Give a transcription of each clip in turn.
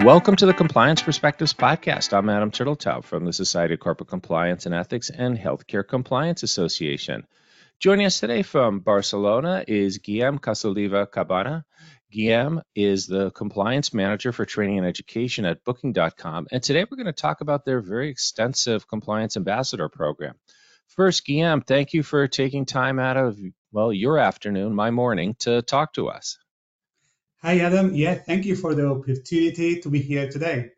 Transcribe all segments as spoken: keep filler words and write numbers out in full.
Welcome to the Compliance Perspectives Podcast. I'm Adam Turteltaub from the Society of Corporate Compliance and Ethics and Healthcare Compliance Association. Joining us today from Barcelona is Guillem Casoliva Cabana. Guillem is the Compliance Manager for Training and Education at Booking dot com, and today we're going to talk about their very extensive Compliance Ambassador Program. First, Guillem, thank you for taking time out of, well, your afternoon, my morning, to talk to us. Hi, Adam. Yeah, thank you for the opportunity to be here today.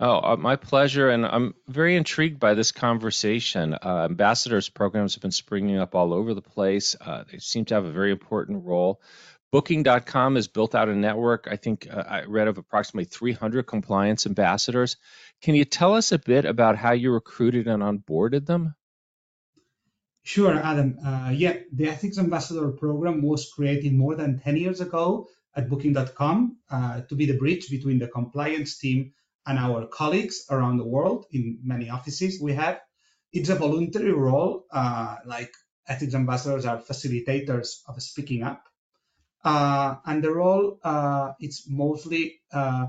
Oh, uh, my pleasure. And I'm very intrigued by this conversation. Uh, ambassadors programs have been springing up all over the place. Uh, they seem to have a very important role. Booking dot com has built out a network, I think uh, I read of approximately three hundred compliance ambassadors. Can you tell us a bit about how you recruited and onboarded them? Sure, Adam. Uh, yeah, the Ethics Ambassador Program was created more than ten years ago at Booking dot com uh, to be the bridge between the compliance team and our colleagues around the world in many offices we have. It's a voluntary role, uh, like ethics ambassadors are facilitators of speaking up. Uh, and the role, uh, it's mostly uh,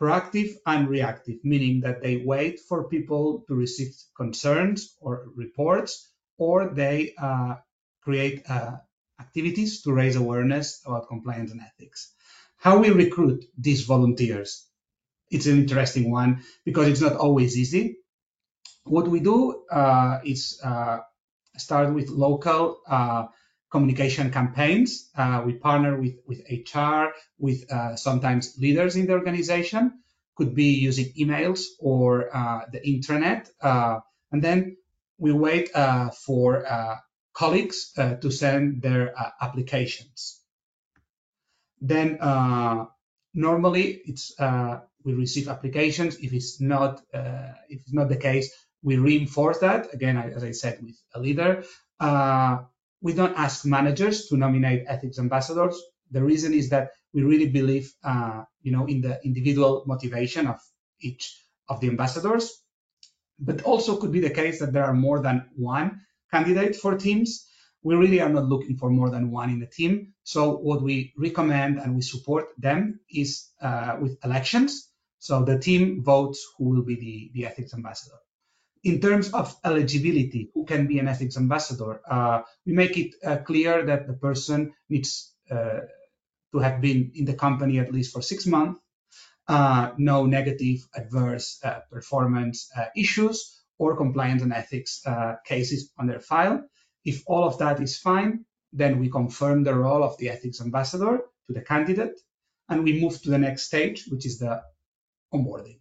proactive and reactive, meaning that they wait for people to receive concerns or reports, or they uh, create uh, activities to raise awareness about compliance and ethics. How we recruit these volunteers? It's an interesting one because it's not always easy. What we do uh, is uh, start with local uh, communication campaigns. Uh, we partner with, with H R, with uh, sometimes leaders in the organization, could be using emails or uh, the intranet. Uh, and then we wait uh, for uh, colleagues uh, to send their uh, applications. Then uh, normally it's uh, we receive applications. If it's not uh, if it's not the case, we reinforce that, again, as I said, with a leader. Uh, We don't ask managers to nominate ethics ambassadors. The reason is that we really believe, uh, you know, in the individual motivation of each of the ambassadors. But also could be the case that there are more than one candidate for teams. We really are not looking for more than one in the team. So what we recommend and we support them is uh, with elections. So the team votes who will be the, the ethics ambassador. In terms of eligibility, who can be an ethics ambassador, uh, we make it uh, clear that the person needs uh, to have been in the company at least for six months, uh, no negative adverse uh, performance uh, issues or compliance and ethics uh, cases on their file. If all of that is fine, then we confirm the role of the ethics ambassador to the candidate, and we move to the next stage, which is the onboarding.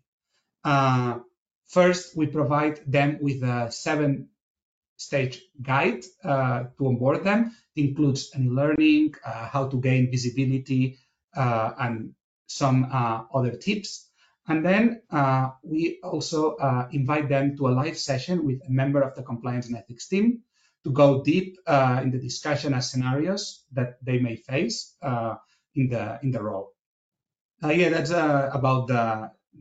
Uh, First, we provide them with a seven-stage guide uh, to onboard them. It includes any learning, uh, how to gain visibility, uh, and some uh, other tips. And then uh, we also uh, invite them to a live session with a member of the compliance and ethics team to go deep uh, in the discussion and scenarios that they may face uh, in the in the role. Uh, yeah, that's uh, about the.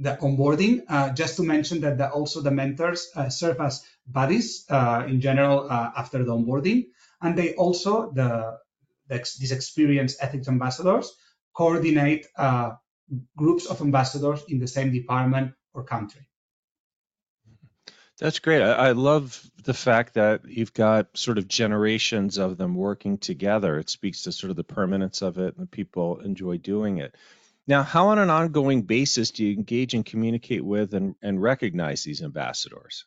the onboarding. Uh, just to mention that the, also the mentors uh, serve as buddies uh, in general uh, after the onboarding, and they also, the, the ex- these experienced ethics ambassadors, coordinate uh, groups of ambassadors in the same department or country. That's great. I, I love the fact that you've got sort of generations of them working together. It speaks to sort of the permanence of it, and the people enjoy doing it. Now, how on an ongoing basis do you engage and communicate with and, and recognize these ambassadors?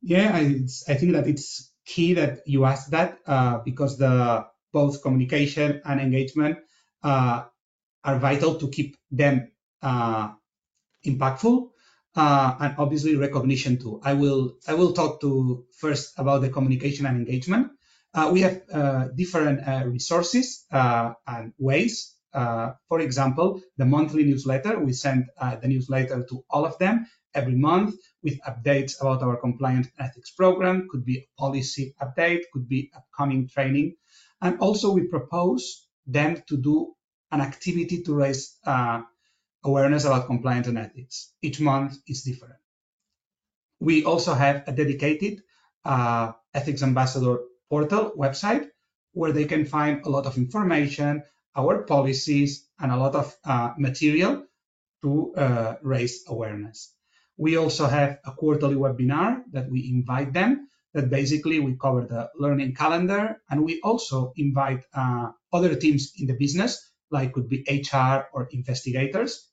Yeah, I, it's, I think that it's key that you ask that uh, because the both communication and engagement uh, are vital to keep them uh, impactful uh, and obviously recognition too. I will I will talk to first about the communication and engagement. Uh, we have uh, different uh, resources uh, and ways. Uh, for example, the monthly newsletter, we send uh, the newsletter to all of them every month with updates about our compliance ethics program, could be a policy update, could be upcoming training. And also we propose them to do an activity to raise uh, awareness about compliance and ethics. Each month is different. We also have a dedicated uh, ethics ambassador portal website where they can find a lot of information, our policies, and a lot of uh, material to uh, raise awareness. We also have a quarterly webinar that we invite them, that basically we cover the learning calendar, and we also invite uh, other teams in the business, like could be H R or investigators,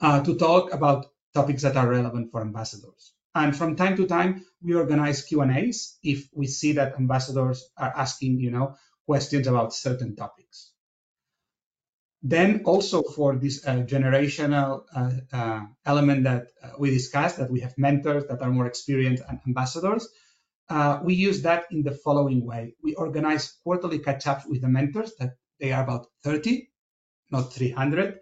uh, to talk about topics that are relevant for ambassadors. And from time to time, we organize Q and A's if we see that ambassadors are asking, you know, questions about certain topics. Then also for this uh, generational uh, uh, element that uh, we discussed, that we have mentors that are more experienced and ambassadors, uh, we use that in the following way. We organize quarterly catch-ups with the mentors, that they are about thirty, not three hundred,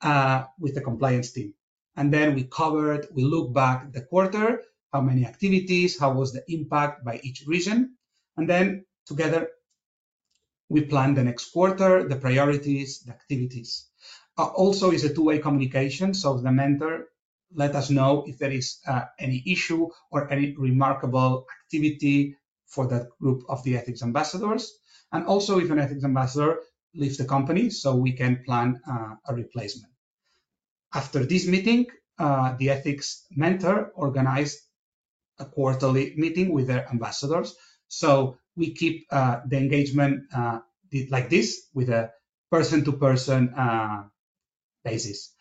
uh, with the compliance team. And then we covered, we look back the quarter, how many activities, how was the impact by each region, and then together we plan the next quarter, the priorities, the activities. Uh, also is a two-way communication, so the mentor let us know if there is uh, any issue or any remarkable activity for that group of the ethics ambassadors, and also if an ethics ambassador leaves the company, so we can plan uh, a replacement. After this meeting, uh, the ethics mentor organized a quarterly meeting with their ambassadors, so we keep uh, the engagement uh, like this, with a person-to-person uh, basis.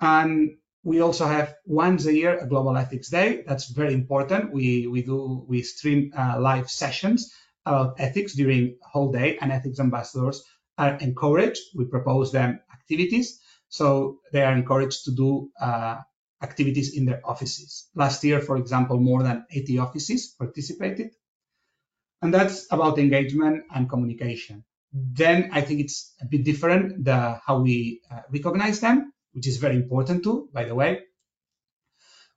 And we also have once a year a Global Ethics Day. That's very important. We we do we stream uh, live sessions about ethics during the whole day, and ethics ambassadors are encouraged. We propose them activities, so they are encouraged to do uh, activities in their offices. Last year, for example, more than eighty offices participated. And that's about engagement and communication. Then I think it's a bit different the, how we uh, recognize them, which is very important too, by the way.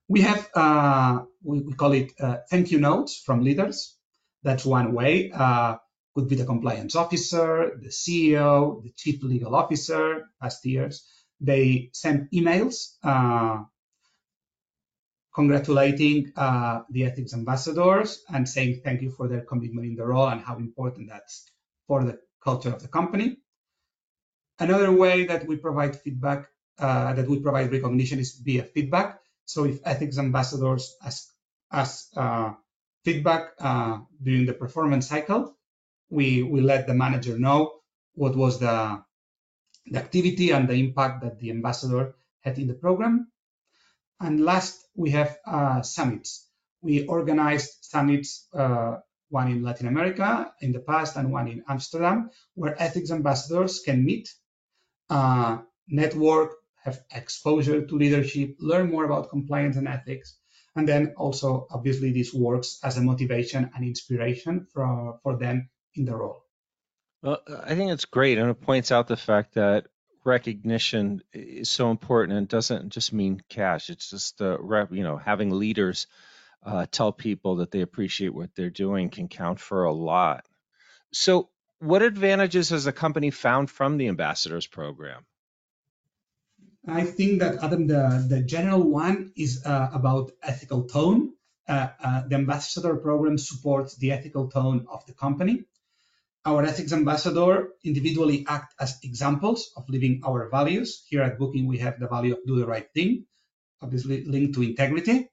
We have, uh, we, we call it uh, thank you notes from leaders. That's one way. Uh, could be the compliance officer, the C E O, the chief legal officer, past years. They send emails uh, congratulating uh, the ethics ambassadors and saying thank you for their commitment in the role and how important that's for the culture of the company. Another way that we provide feedback, uh, that we provide recognition is via feedback. So if ethics ambassadors ask us uh, feedback uh, during the performance cycle, we, we let the manager know what was the, the activity and the impact that the ambassador had in the program. And last, we have uh, summits. We organized summits, uh, one in Latin America in the past and one in Amsterdam, where ethics ambassadors can meet, uh, network, have exposure to leadership, learn more about compliance and ethics. And then also, obviously, this works as a motivation and inspiration for, for them in the role. Well, I think it's great, and it points out the fact that recognition is so important, and doesn't just mean cash. It's just uh, you know, having leaders uh, tell people that they appreciate what they're doing can count for a lot. So what advantages has the company found from the ambassadors program? I think that, Adam, the, the general one is uh, about ethical tone. Uh, uh, the ambassador program supports the ethical tone of the company. Our ethics ambassador individually act as examples of living our values. Here at Booking, we have the value of do the right thing, obviously linked to integrity.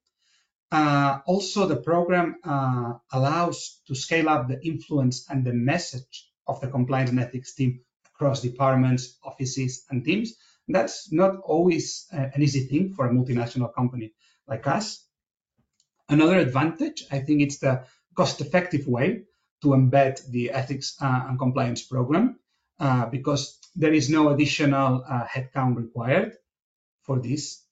Uh, also, the program uh, allows to scale up the influence and the message of the compliance and ethics team across departments, offices, and teams. And that's not always an easy thing for a multinational company like us. Another advantage, I think, it's the cost-effective way to embed the ethics uh, and compliance program, uh, because there is no additional uh, headcount required for this.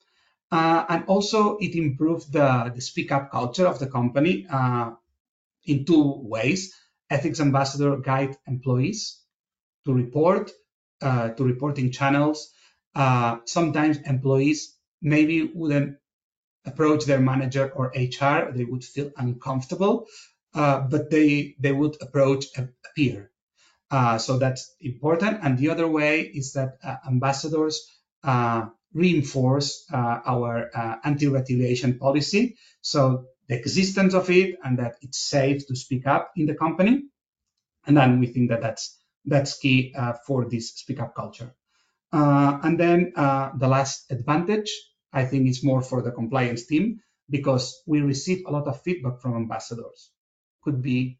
Uh, and also it improved the, the speak up culture of the company uh, in two ways. Ethics ambassador guide employees to report, uh, to reporting channels. Uh, sometimes employees maybe wouldn't approach their manager or H R, they would feel uncomfortable. Uh, but they, they would approach a peer. Uh, so that's important. And the other way is that uh, ambassadors uh, reinforce uh, our uh, anti-retaliation policy. So the existence of it and that it's safe to speak up in the company. And then we think that that's, that's key uh, for this speak up culture. Uh, and then uh, the last advantage, I think, is more for the compliance team, because we receive a lot of feedback from ambassadors. Could be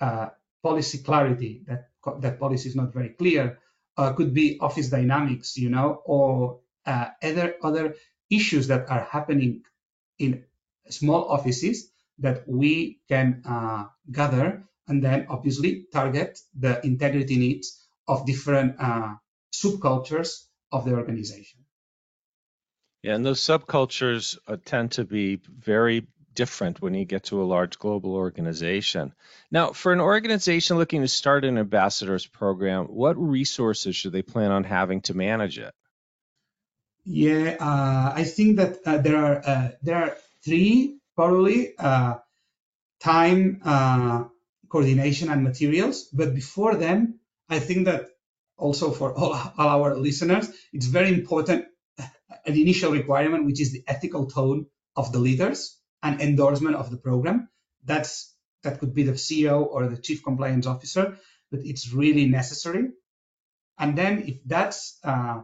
uh, policy clarity, that that policy is not very clear. Uh, could be office dynamics, you know, or uh, other other issues that are happening in small offices that we can uh, gather and then obviously target the integrity needs of different uh, subcultures of the organization. Yeah, and those subcultures uh, tend to be very different when you get to a large global organization. Now, for an organization looking to start an ambassadors program, what resources should they plan on having to manage it? Yeah, uh, I think that uh, there are uh, there are three probably: uh, time, uh, coordination, and materials. But before them, I think that also for all, all our listeners, it's very important an initial requirement, which is the ethical tone of the leaders and endorsement of the program. That's that could be the C E O or the chief compliance officer, but it's really necessary. And then if that's uh,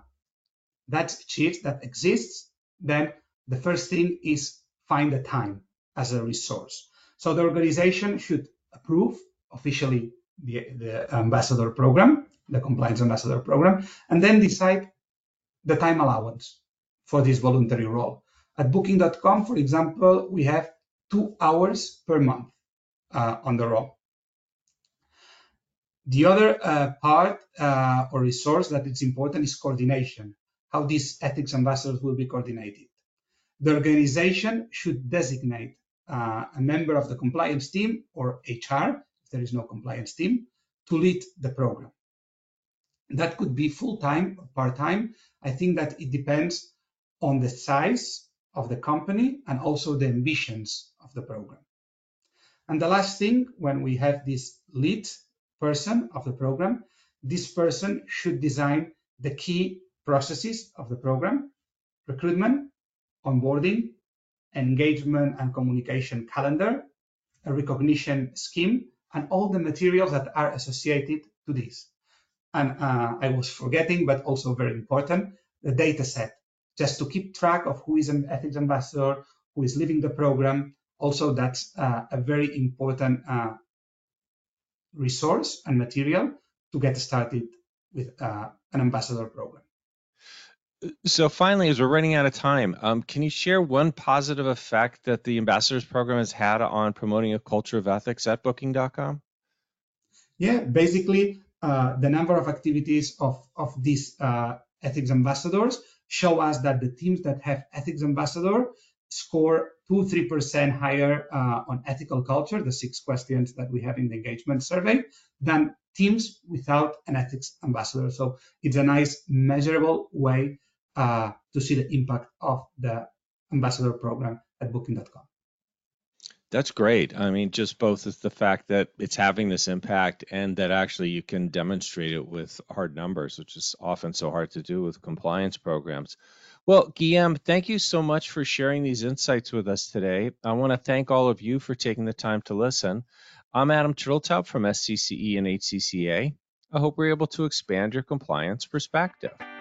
That's achieved, that exists, then the first thing is find the time as a resource. So the organization should approve officially the, the ambassador program, the compliance ambassador program, and then decide the time allowance for this voluntary role. At Booking dot com, for example, we have two hours per month uh, on the role. The other uh, part uh, or resource that is important is coordination. How these ethics ambassadors will be coordinated. The organization should designate uh, a member of the compliance team or H R, if there is no compliance team, to lead the program. That could be full-time or part-time. I think that it depends on the size of the company and also the ambitions of the program. And the last thing, when we have this lead person of the program, this person should design the key processes of the program: recruitment, onboarding, engagement and communication calendar, a recognition scheme, and all the materials that are associated to this. And uh, I was forgetting, but also very important, the data set, just to keep track of who is an ethics ambassador, who is leaving the program. Also, that's uh, a very important uh, resource and material to get started with uh, an ambassador program. So finally, as we're running out of time, um, can you share one positive effect that the ambassadors program has had on promoting a culture of ethics at Booking dot com? Yeah, basically, uh, the number of activities of, of these uh, ethics ambassadors show us that the teams that have ethics ambassador score two to three percent higher uh, on ethical culture, the six questions that we have in the engagement survey, than teams without an ethics ambassador. So it's a nice measurable way Uh, to see the impact of the ambassador program at Booking dot com. That's great. I mean, just both the fact that it's having this impact and that actually you can demonstrate it with hard numbers, which is often so hard to do with compliance programs. Well, Guillem, thank you so much for sharing these insights with us today. I want to thank all of you for taking the time to listen. I'm Adam Turteltaub from S C C E and H C C A. I hope we're able to expand your compliance perspective.